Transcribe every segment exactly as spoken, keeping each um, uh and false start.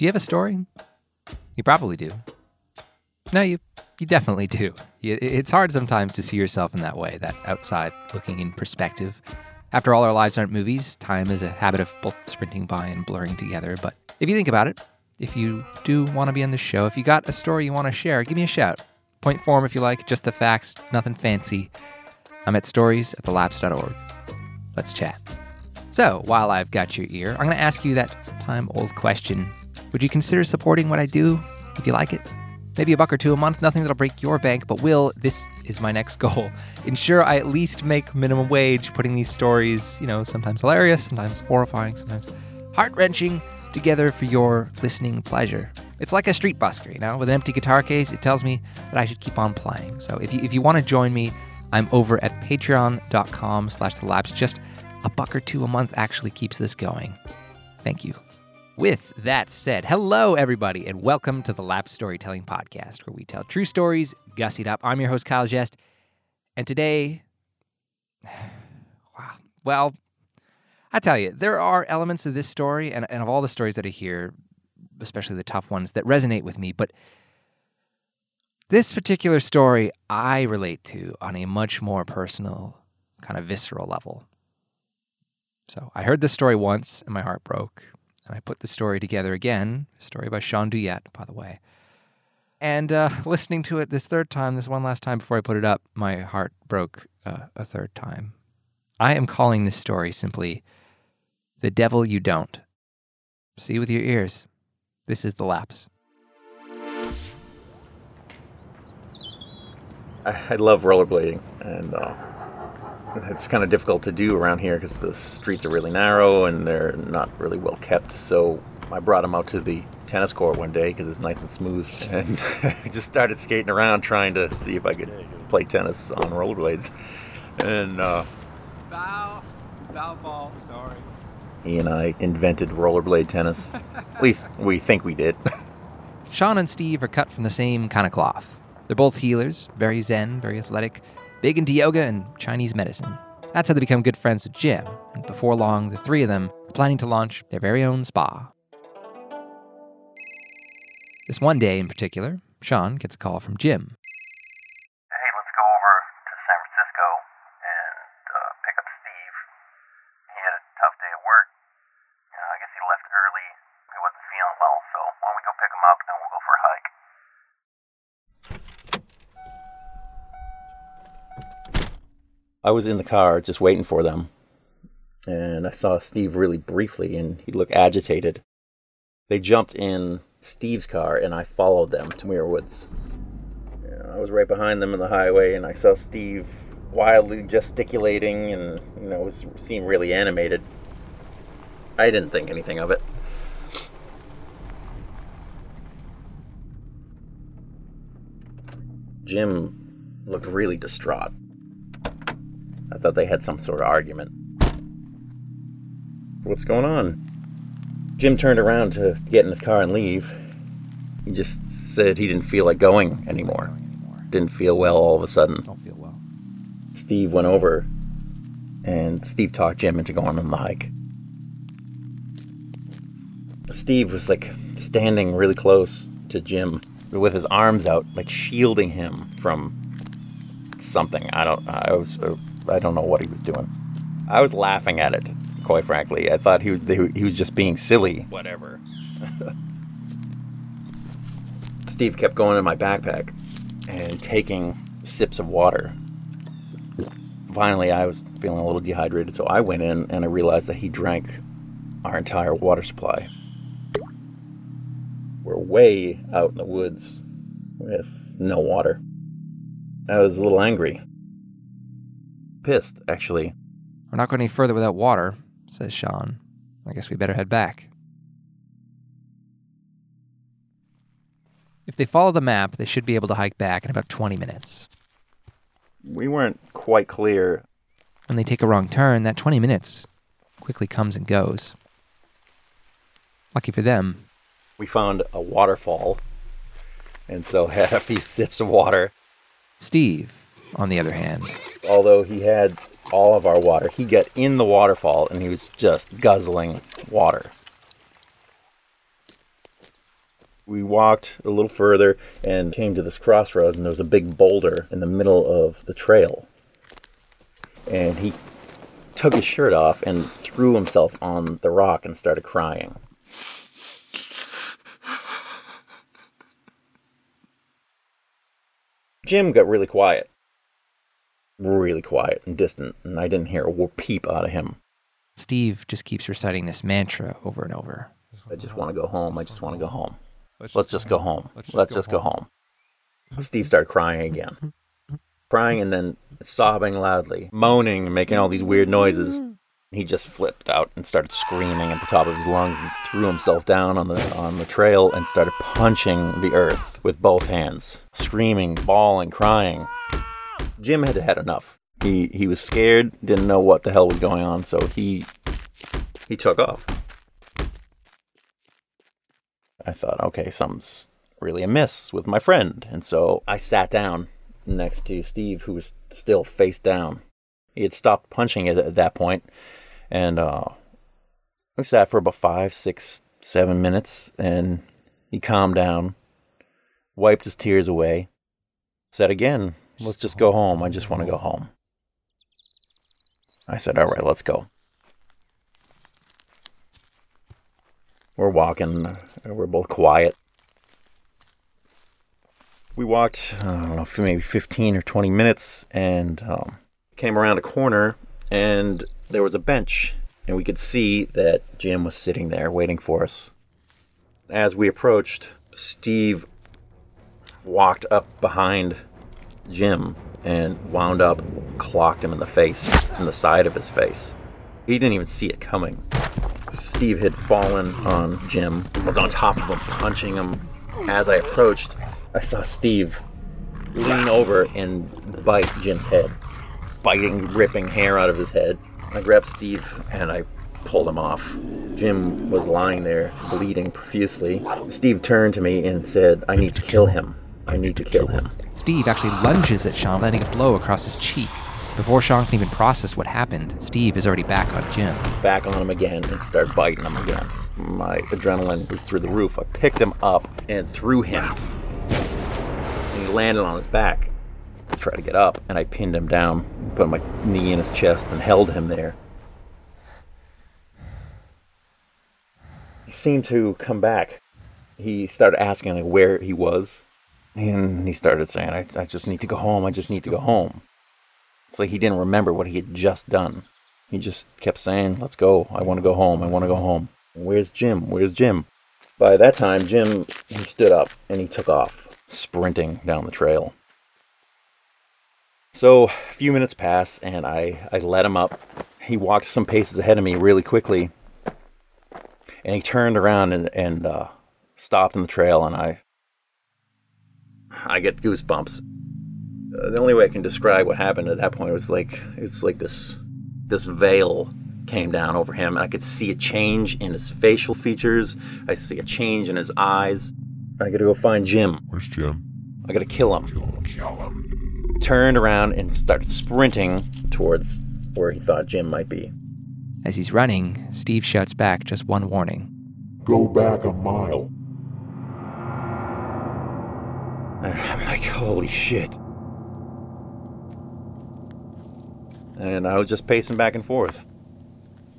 Do you have a story? You probably do. No, you you definitely do. It's hard sometimes to see yourself in that way, that outside looking in perspective. After all, our lives aren't movies. Time is a habit of both sprinting by and blurring together. But if you think about it, if you do want to be on the show, if you got a story you want to share, give me a shout. Point form if you like, just the facts, nothing fancy. I'm at stories at the lapse dot org. Let's chat. So while I've got your ear, I'm going to ask you that time-old question. Would you consider supporting what I do if you like it? Maybe a buck or two a month, nothing that'll break your bank, but will, this is my next goal, ensure I at least make minimum wage putting these stories, you know, sometimes hilarious, sometimes horrifying, sometimes heart-wrenching, together for your listening pleasure. It's like a street busker, you know, with an empty guitar case, it tells me that I should keep on playing. So if you, if you want to join me, I'm over at patreon dot com slash the lapse. Just a buck or two a month actually keeps this going. Thank you. With that said, hello, everybody, and welcome to the Lapse Storytelling Podcast, where we tell true stories, gussied up. I'm your host, Kyle Jest, and today, wow, well, I tell you, there are elements of this story, and, and of all the stories that I hear, especially the tough ones, that resonate with me, but this particular story I relate to on a much more personal, kind of visceral level. So I heard this story once, and my heart broke. I put the story together again, a story by Sean Duyette, by the way. And uh, listening to it this third time, this one last time before I put it up, my heart broke uh, a third time. I am calling this story simply, The Devil You Don't. See with your ears. This is The Lapse. I, I love rollerblading, and uh, it's kind of difficult to do around here because the streets are really narrow and they're not really well kept. So I brought him out to the tennis court one day because it's nice and smooth, and I just started skating around trying to see if I could play tennis on rollerblades. And uh, foul, foul ball, sorry. He and I invented rollerblade tennis. At least we think we did. Sean and Steve are cut from the same kind of cloth. They're both healers, very zen, very athletic. Big into yoga and Chinese medicine. That's how they become good friends with Jim, and before long, the three of them are planning to launch their very own spa. This one day in particular, Sean gets a call from Jim. Hey, let's go over to San Francisco and uh, pick up Steve. He had a tough day at work. You know, I guess he left early. He wasn't feeling well, so why don't we go pick him up and we'll go for a hike. I was in the car just waiting for them, and I saw Steve really briefly, and he looked agitated. They jumped in Steve's car, and I followed them to Muir Woods. I was right behind them on the highway, and I saw Steve wildly gesticulating, and you know, was seemed really animated. I didn't think anything of it. Jim looked really distraught. I thought they had some sort of argument. What's going on? Jim turned around to get in his car and leave. He just said he didn't feel like going anymore. Didn't feel well all of a sudden. Don't feel well. Steve went over, and Steve talked Jim into going on the hike. Steve was like standing really close to Jim with his arms out, like shielding him from something. I don't, I was... Uh, I don't know what he was doing. I was laughing at it, quite frankly. I thought he was he was just being silly. Whatever. Steve kept going in my backpack and taking sips of water. Finally, I was feeling a little dehydrated, so I went in and I realized that he drank our entire water supply. We're way out in the woods with no water. I was a little angry. Pissed, actually. We're not going any further without water, says Sean. I guess we better head back. If they follow the map, they should be able to hike back in about twenty minutes. We weren't quite clear. When they take a wrong turn, that twenty minutes quickly comes and goes. Lucky for them. We found a waterfall, and so had a few sips of water. Steve, on the other hand, although he had all of our water, he got in the waterfall and he was just guzzling water. We walked a little further and came to this crossroads, and there was a big boulder in the middle of the trail. And he took his shirt off and threw himself on the rock and started crying. Jim got really quiet. Really quiet and distant, and I didn't hear a peep out of him. Steve just keeps reciting this mantra over and over. I just want to go home. I just want to go home. Let's just go home. Let's just go home. Steve started crying again. Crying and then sobbing loudly, moaning and making all these weird noises. He just flipped out and started screaming at the top of his lungs and threw himself down on the on the trail and started punching the earth with both hands, screaming, bawling, crying. Jim had had enough. He he was scared, didn't know what the hell was going on, so he he took off. I thought, okay, something's really amiss with my friend. And so I sat down next to Steve, who was still face down. He had stopped punching it at that point. And uh, we sat for about five, six, seven minutes, and he calmed down, wiped his tears away, said again, let's just go home. I just want to go home. I said, all right, let's go. We're walking. We're both quiet. We walked, I don't know, for maybe fifteen or twenty minutes, and um, came around a corner, and there was a bench, and we could see that Jim was sitting there waiting for us. As we approached, Steve walked up behind Jim and wound up, clocked him in the face, in the side of his face. He didn't even see it coming. Steve had fallen on Jim, was on top of him, punching him. As I approached, I saw Steve lean over and bite Jim's head, biting, ripping hair out of his head. I grabbed Steve and I pulled him off. Jim was lying there, bleeding profusely. Steve turned to me and said, I need to kill him. I need to kill him. Steve actually lunges at Sean, landing a blow across his cheek. Before Sean can even process what happened, Steve is already back on Jim. Back on him again and start biting him again. My adrenaline was through the roof. I picked him up and threw him. And he landed on his back. I tried to get up, and I pinned him down, put my knee in his chest, and held him there. He seemed to come back. He started asking like, where he was. And he started saying, I, I just need to go home, I just need to go home. It's like he didn't remember what he had just done. He just kept saying, let's go, I want to go home, I want to go home. Where's Jim, where's Jim? By that time, Jim, he stood up and he took off, sprinting down the trail. So a few minutes pass, and I, I let him up. He walked some paces ahead of me really quickly. And he turned around and, and uh, stopped in the trail, and I... I get goosebumps. Uh, the only way I can describe what happened at that point was like it's like this this veil came down over him. I could see a change in his facial features. I see a change in his eyes. I gotta go find Jim. Where's Jim? I gotta kill him. Kill him. Kill him. Turned around and started sprinting towards where he thought Jim might be. As he's running, Steve shouts back just one warning. Go back a mile. I'm like, holy shit. And I was just pacing back and forth,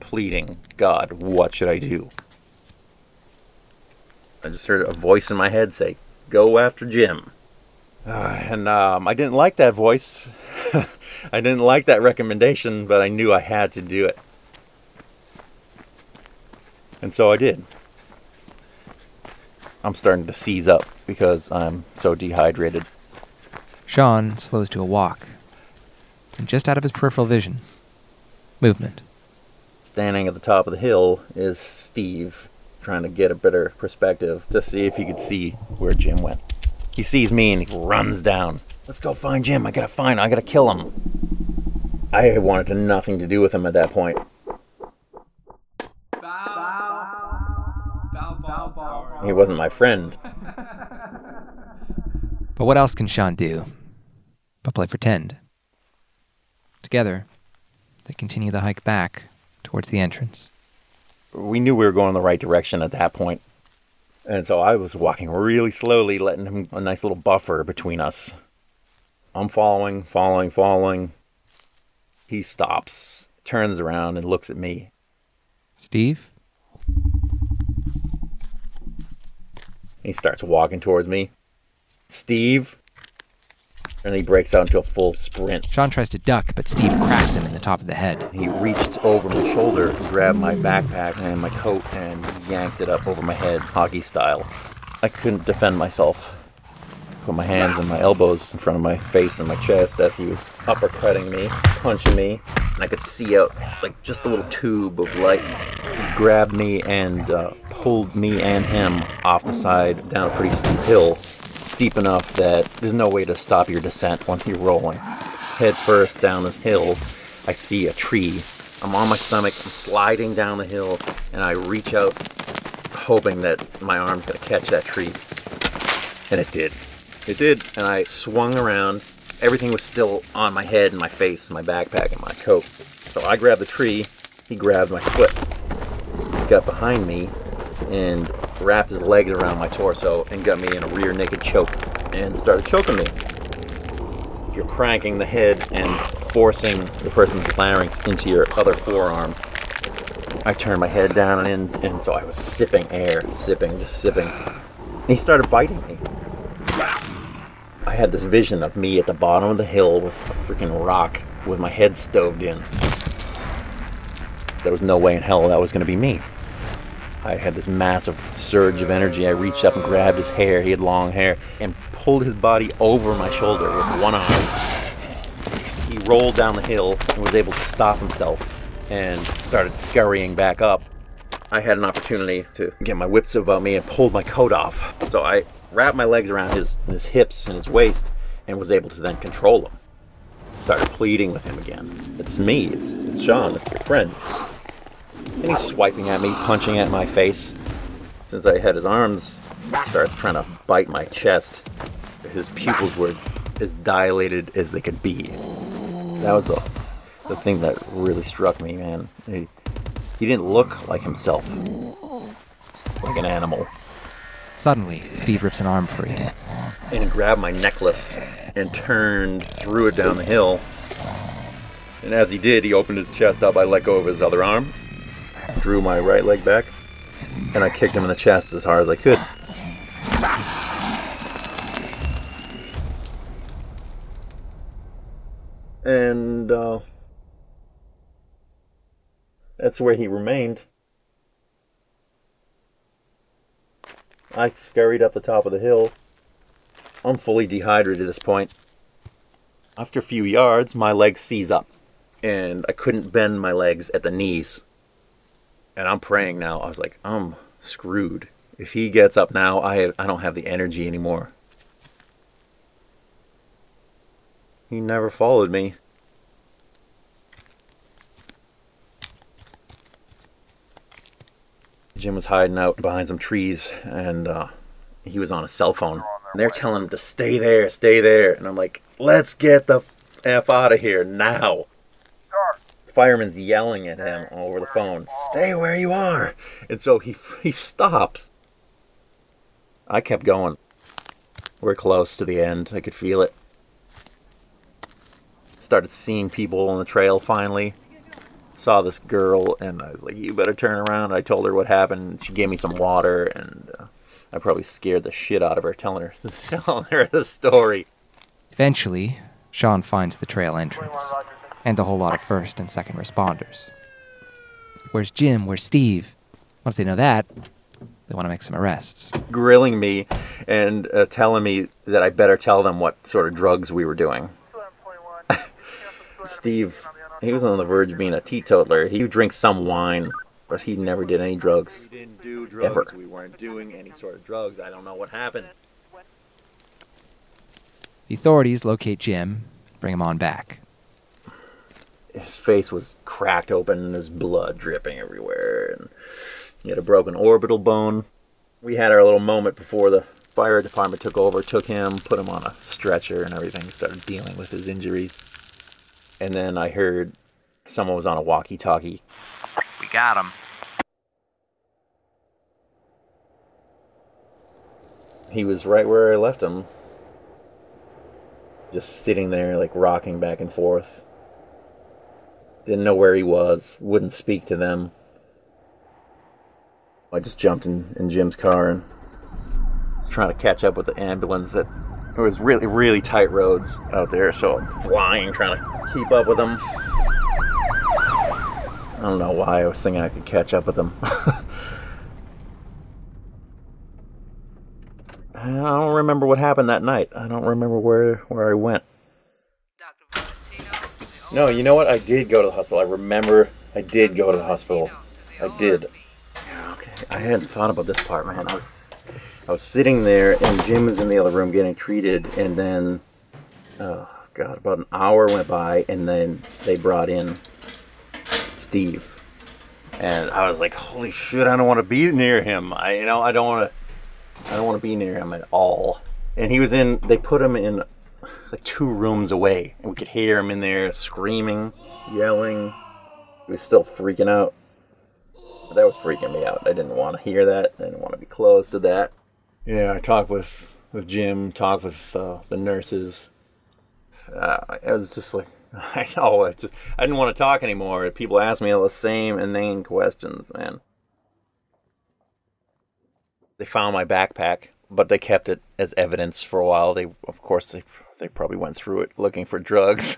pleading, God, what should I do? I just heard a voice in my head say, go after Jim. Uh, and um, I didn't like that voice. I didn't like that recommendation, but I knew I had to do it. And so I did. I'm starting to seize up because I'm so dehydrated. Sean slows to a walk. And just out of his peripheral vision, movement. Standing at the top of the hill is Steve, trying to get a better perspective to see if he could see where Jim went. He sees me and he runs down. Let's go find Jim. I gotta find him. I gotta kill him. I wanted to nothing to do with him at that point. He wasn't my friend. But what else can Sean do but play pretend? Together, they continue the hike back towards the entrance. We knew we were going the right direction at that point. And so I was walking really slowly, letting him a nice little buffer between us. I'm following, following, following. He stops, turns around, and looks at me. Steve? He starts walking towards me. Steve? And he breaks out into a full sprint. Sean tries to duck, but Steve cracks him in the top of the head. He reached over my shoulder, grabbed my backpack and my coat, and yanked it up over my head, hockey style. I couldn't defend myself. Put my hands and my elbows in front of my face and my chest as he was uppercutting me, punching me. And I could see out like just a little tube of light. He grabbed me and uh, pulled me and him off the side down a pretty steep hill. Steep enough that there's no way to stop your descent once you're rolling. Head first down this hill, I see a tree. I'm on my stomach, I'm sliding down the hill, and I reach out, hoping that my arm's gonna catch that tree. And it did. It did, and I swung around. Everything was still on my head and my face, and my backpack and my coat. So I grabbed the tree, he grabbed my foot. He got behind me, and wrapped his legs around my torso and got me in a rear naked choke and started choking me. You're cranking the head and forcing the person's larynx into your other forearm. I turned my head down and in, and so I was sipping air, sipping, just sipping. And he started biting me. I had this vision of me at the bottom of the hill with a freaking rock with my head stoved in. There was no way in hell that was going to be me. I had this massive surge of energy. I reached up and grabbed his hair. He had long hair, and pulled his body over my shoulder with one arm. He rolled down the hill and was able to stop himself and started scurrying back up. I had an opportunity to get my wits about me and pulled my coat off. So I wrapped my legs around his, his hips and his waist and was able to then control him. Started pleading with him again. It's me. It's, it's Sean. It's your friend. And he's swiping at me, punching at my face. Since I had his arms, he starts trying to bite my chest. His pupils were as dilated as they could be. That was the the thing that really struck me, man. He, he didn't look like himself. Like an animal. Suddenly, Steve rips an arm free. And he grabbed my necklace and turned, threw it down the hill. And as he did, he opened his chest up. I let go of his other arm. Drew my right leg back, and I kicked him in the chest as hard as I could. And, uh... that's where he remained. I scurried up the top of the hill. I'm fully dehydrated at this point. After a few yards, my leg seized up, and I couldn't bend my legs at the knees. And I'm praying now. I was like, I'm screwed. If he gets up now, I I don't have the energy anymore. He never followed me. Jim was hiding out behind some trees, and uh, he was on his cell phone. And they're telling him to stay there, stay there. And I'm like, let's get the F out of here now. Fireman's yelling at him over the phone, stay where you are. And so he he stops. I kept going. We're close to the end. I could feel it. Started seeing people on the trail finally. Saw this girl, and I was like, you better turn around. I told her what happened. She gave me some water, and uh, I probably scared the shit out of her telling her, telling her the story. Eventually, Sean finds the trail entrance. And a whole lot of first and second responders. Where's Jim? Where's Steve? Once they know that, they want to make some arrests. Grilling me and uh, telling me that I better tell them what sort of drugs we were doing. Steve, he was on the verge of being a teetotaler. He would drink some wine, but he never did any drugs. We didn't do drugs. Ever. We weren't doing any sort of drugs. I don't know what happened. The authorities locate Jim, bring him on back. His face was cracked open and his blood dripping everywhere. And he had a broken orbital bone. We had our little moment before the fire department took over, took him, put him on a stretcher and everything, started dealing with his injuries. And then I heard someone was on a walkie-talkie. We got him. he was right where I left him. Just sitting there, like, rocking back and forth. Didn't know where he was. Wouldn't speak to them. I just jumped in, in Jim's car and was trying to catch up with the ambulance. That it was really, really tight roads out there, so I'm flying, trying to keep up with them. I don't know why I was thinking I could catch up with them. I don't remember what happened that night. I don't remember where, where I went. No, you know what? I did go to the hospital. I remember I did go to the hospital. I did. Okay. I hadn't thought about this part, man. I was I was sitting there, and Jim was in the other room getting treated, and then, oh, God, about an hour went by, and then they brought in Steve. And I was like, holy shit, I don't want to be near him. I, you know, I don't want to... I don't want to be near him at all. And he was in, they put him in like two rooms away. And we could hear him in there screaming, yelling. He was still freaking out. But that was freaking me out. I didn't want to hear that. I didn't want to be close to that. Yeah, I talked with, with Jim, talked with uh, the nurses. Uh, I was just like, I know, I, just, I didn't want to talk anymore. People asked me all the same inane questions, man. They found my backpack, but they kept it as evidence for a while. They, of course, they they probably went through it looking for drugs,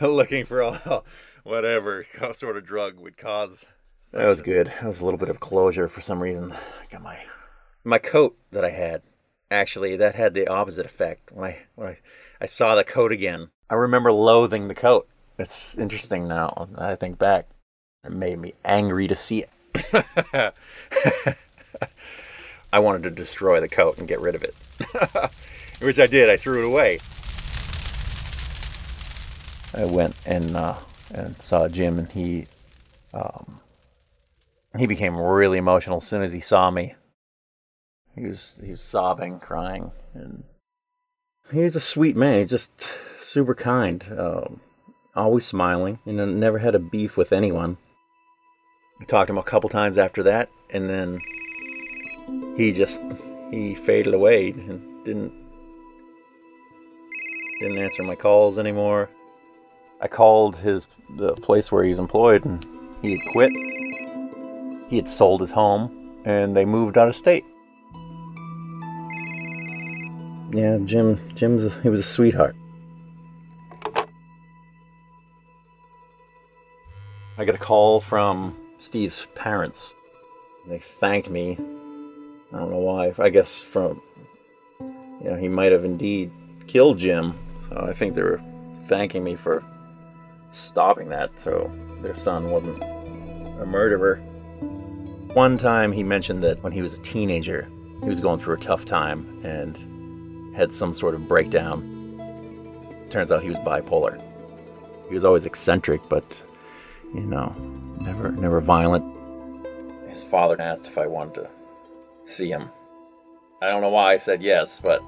looking for all, whatever sort of drug would cause. That was good. That was a little bit of closure for some reason. I got my my coat that I had. Actually, that had the opposite effect. When I when I, I saw the coat again, I remember loathing the coat. It's interesting now. I think back, it made me angry to see it. I wanted to destroy the coat and get rid of it, which I did. I threw it away. I went and uh, and saw Jim, and he um, he became really emotional as soon as he saw me. He was he was sobbing, crying, and he was a sweet man. He's just super kind, um, always smiling, and you know, never had a beef with anyone. I talked to him a couple times after that, and then. He just, he faded away and didn't, didn't answer my calls anymore. I called his, the place where he's employed, and he had quit. He had sold his home, and they moved out of state. Yeah, Jim, Jim's, he was a sweetheart. I got a call from Steve's parents. They thanked me. I don't know why. I guess from, you know, he might have indeed killed Jim. So I think they were thanking me for stopping that so their son wasn't a murderer. One time he mentioned that when he was a teenager, he was going through a tough time and had some sort of breakdown. Turns out he was bipolar. He was always eccentric, but, you know, never, never violent. His father asked if I wanted to see him. I don't know why I said yes, but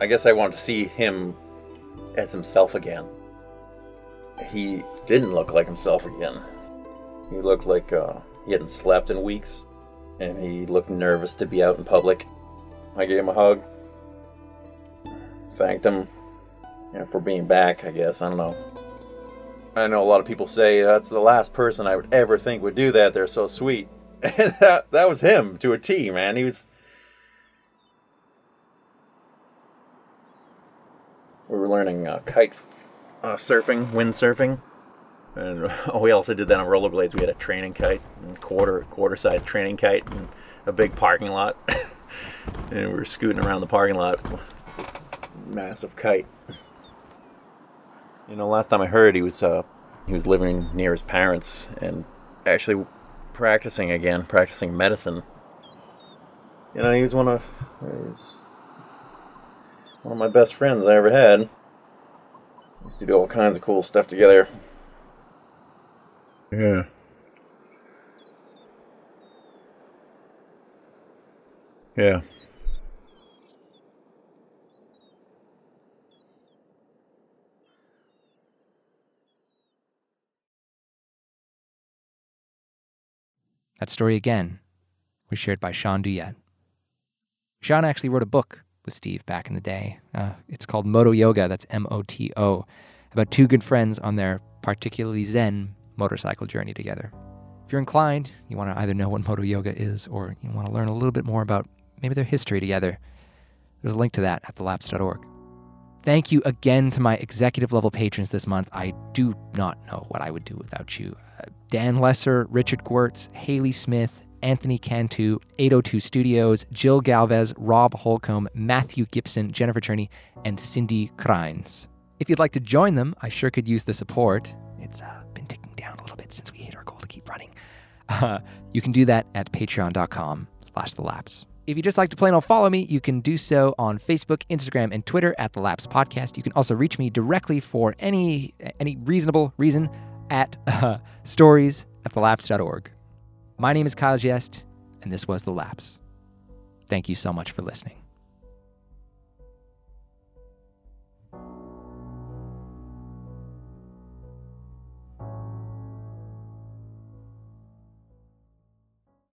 I guess I wanted to see him as himself again. He didn't look like himself again. He looked like uh, he hadn't slept in weeks, and he looked nervous to be out in public. I gave him a hug, thanked him, you know, for being back, I guess. I don't know. I know a lot of people say that's the last person I would ever think would do that. They're so sweet. And that, that was him to a T, man. He was. We were learning uh, kite uh, surfing, windsurfing, and uh, we also did that on rollerblades. We had a training kite, and quarter quarter size training kite, and a big parking lot, and we were scooting around the parking lot, this massive kite. You know, last time I heard, he was uh, he was living near his parents, and actually. Practicing again, practicing medicine. You know, he was one of he was one of my best friends I ever had. We used to do all kinds of cool stuff together. Yeah. Yeah. That story again was shared by Sean Duyette. Sean actually wrote a book with Steve back in the day. Uh, it's called MotoYoga, that's M O T O, about two good friends on their particularly zen motorcycle journey together. If you're inclined, you want to either know what MotoYoga is or you want to learn a little bit more about maybe their history together, there's a link to that at the lapse dot org. Thank you again to my executive-level patrons this month. I do not know what I would do without you. Uh, Dan Lesser, Richard Gwirtz, Haley Smith, Anthony Cantu, eight oh two Studios, Jill Galvez, Rob Holcomb, Matthew Gibson, Jennifer Cherney, and Cindy Crijns. If you'd like to join them, I sure could use the support. It's uh, been ticking down a little bit since we hit our goal to keep running. Uh, you can do that at patreon dot com slash the lapse. If you just like to plain old follow me, you can do so on Facebook, Instagram, and Twitter at The Lapse Podcast. You can also reach me directly for any any reasonable reason at uh, stories at the lapse dot org. My name is Kyle Jest, and this was The Lapse. Thank you so much for listening.